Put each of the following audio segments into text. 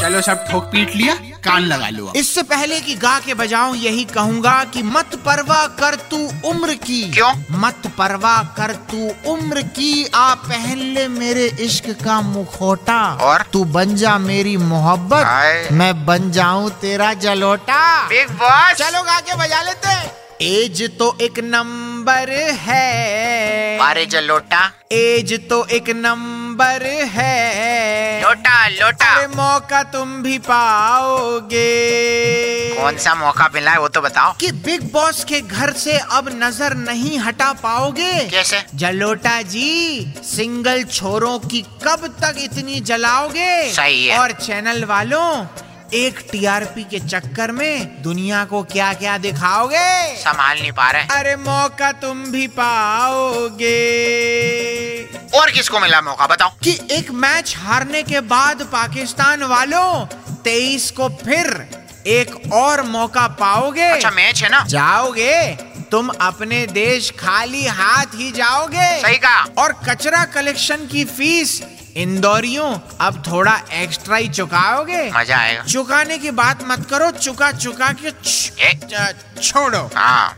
चलो सब ठोक पीट लिया, कान लगा लो। इससे पहले कि गा के बजाऊं यही कहूंगा कि मत परवाह कर तू उम्र की। क्यों? मत परवाह कर तू उम्र की, आ पहन ले मेरे इश्क का मुखोटा। और तू बन जा मेरी मोहब्बत, मैं बन जाऊं तेरा जलोटा। बिग बॉस, चलो गा के बजा लेते। एज तो एक नंबर है अरे जलोटा, एज तो एक नंबर है लोटा लोटा। अरे मौका तुम भी पाओगे। कौन सा मौका मिला है वो तो बताओ। कि बिग बॉस के घर से अब नजर नहीं हटा पाओगे। कैसे? जलोटा जी, सिंगल छोरों की कब तक इतनी जलाओगे। सही है। और चैनल वालों, एक टीआरपी के चक्कर में दुनिया को क्या क्या दिखाओगे, संभाल नहीं पा रहे। अरे मौका तुम भी पाओगे। और किसको मिला मौका बताओ। कि एक मैच हारने के बाद पाकिस्तान वालों 23 को फिर एक और मौका पाओगे। अच्छा मैच है ना। जाओगे तुम अपने देश, खाली हाथ ही जाओगे। सही कहा। और कचरा कलेक्शन की फीस इंदौरियों अब थोड़ा एक्स्ट्रा ही चुकाओगे, मजा आएगा। चुकाने की बात मत करो, चुका के छोड़ो।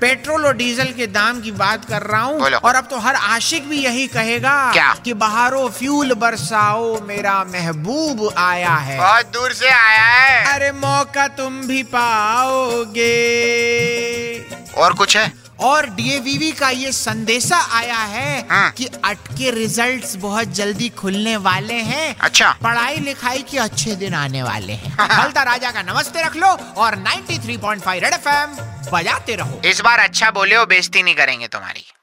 पेट्रोल और डीजल के दाम की बात कर रहा हूँ। और अब तो हर आशिक भी यही कहेगा क्या? कि बहारो फ्यूल बरसाओ मेरा महबूब आया है, बहुत दूर से आया है। अरे मौका तुम भी पाओगे। और कुछ है? और DAVV का ये संदेशा आया है कि अटके रिजल्ट्स बहुत जल्दी खुलने वाले हैं। अच्छा। पढ़ाई लिखाई के अच्छे दिन आने वाले हैं। भलता राजा का नमस्ते रख लो और 93.5 रेड FM बजाते रहो। इस बार अच्छा बोले हो, बेइज्जती नहीं करेंगे तुम्हारी।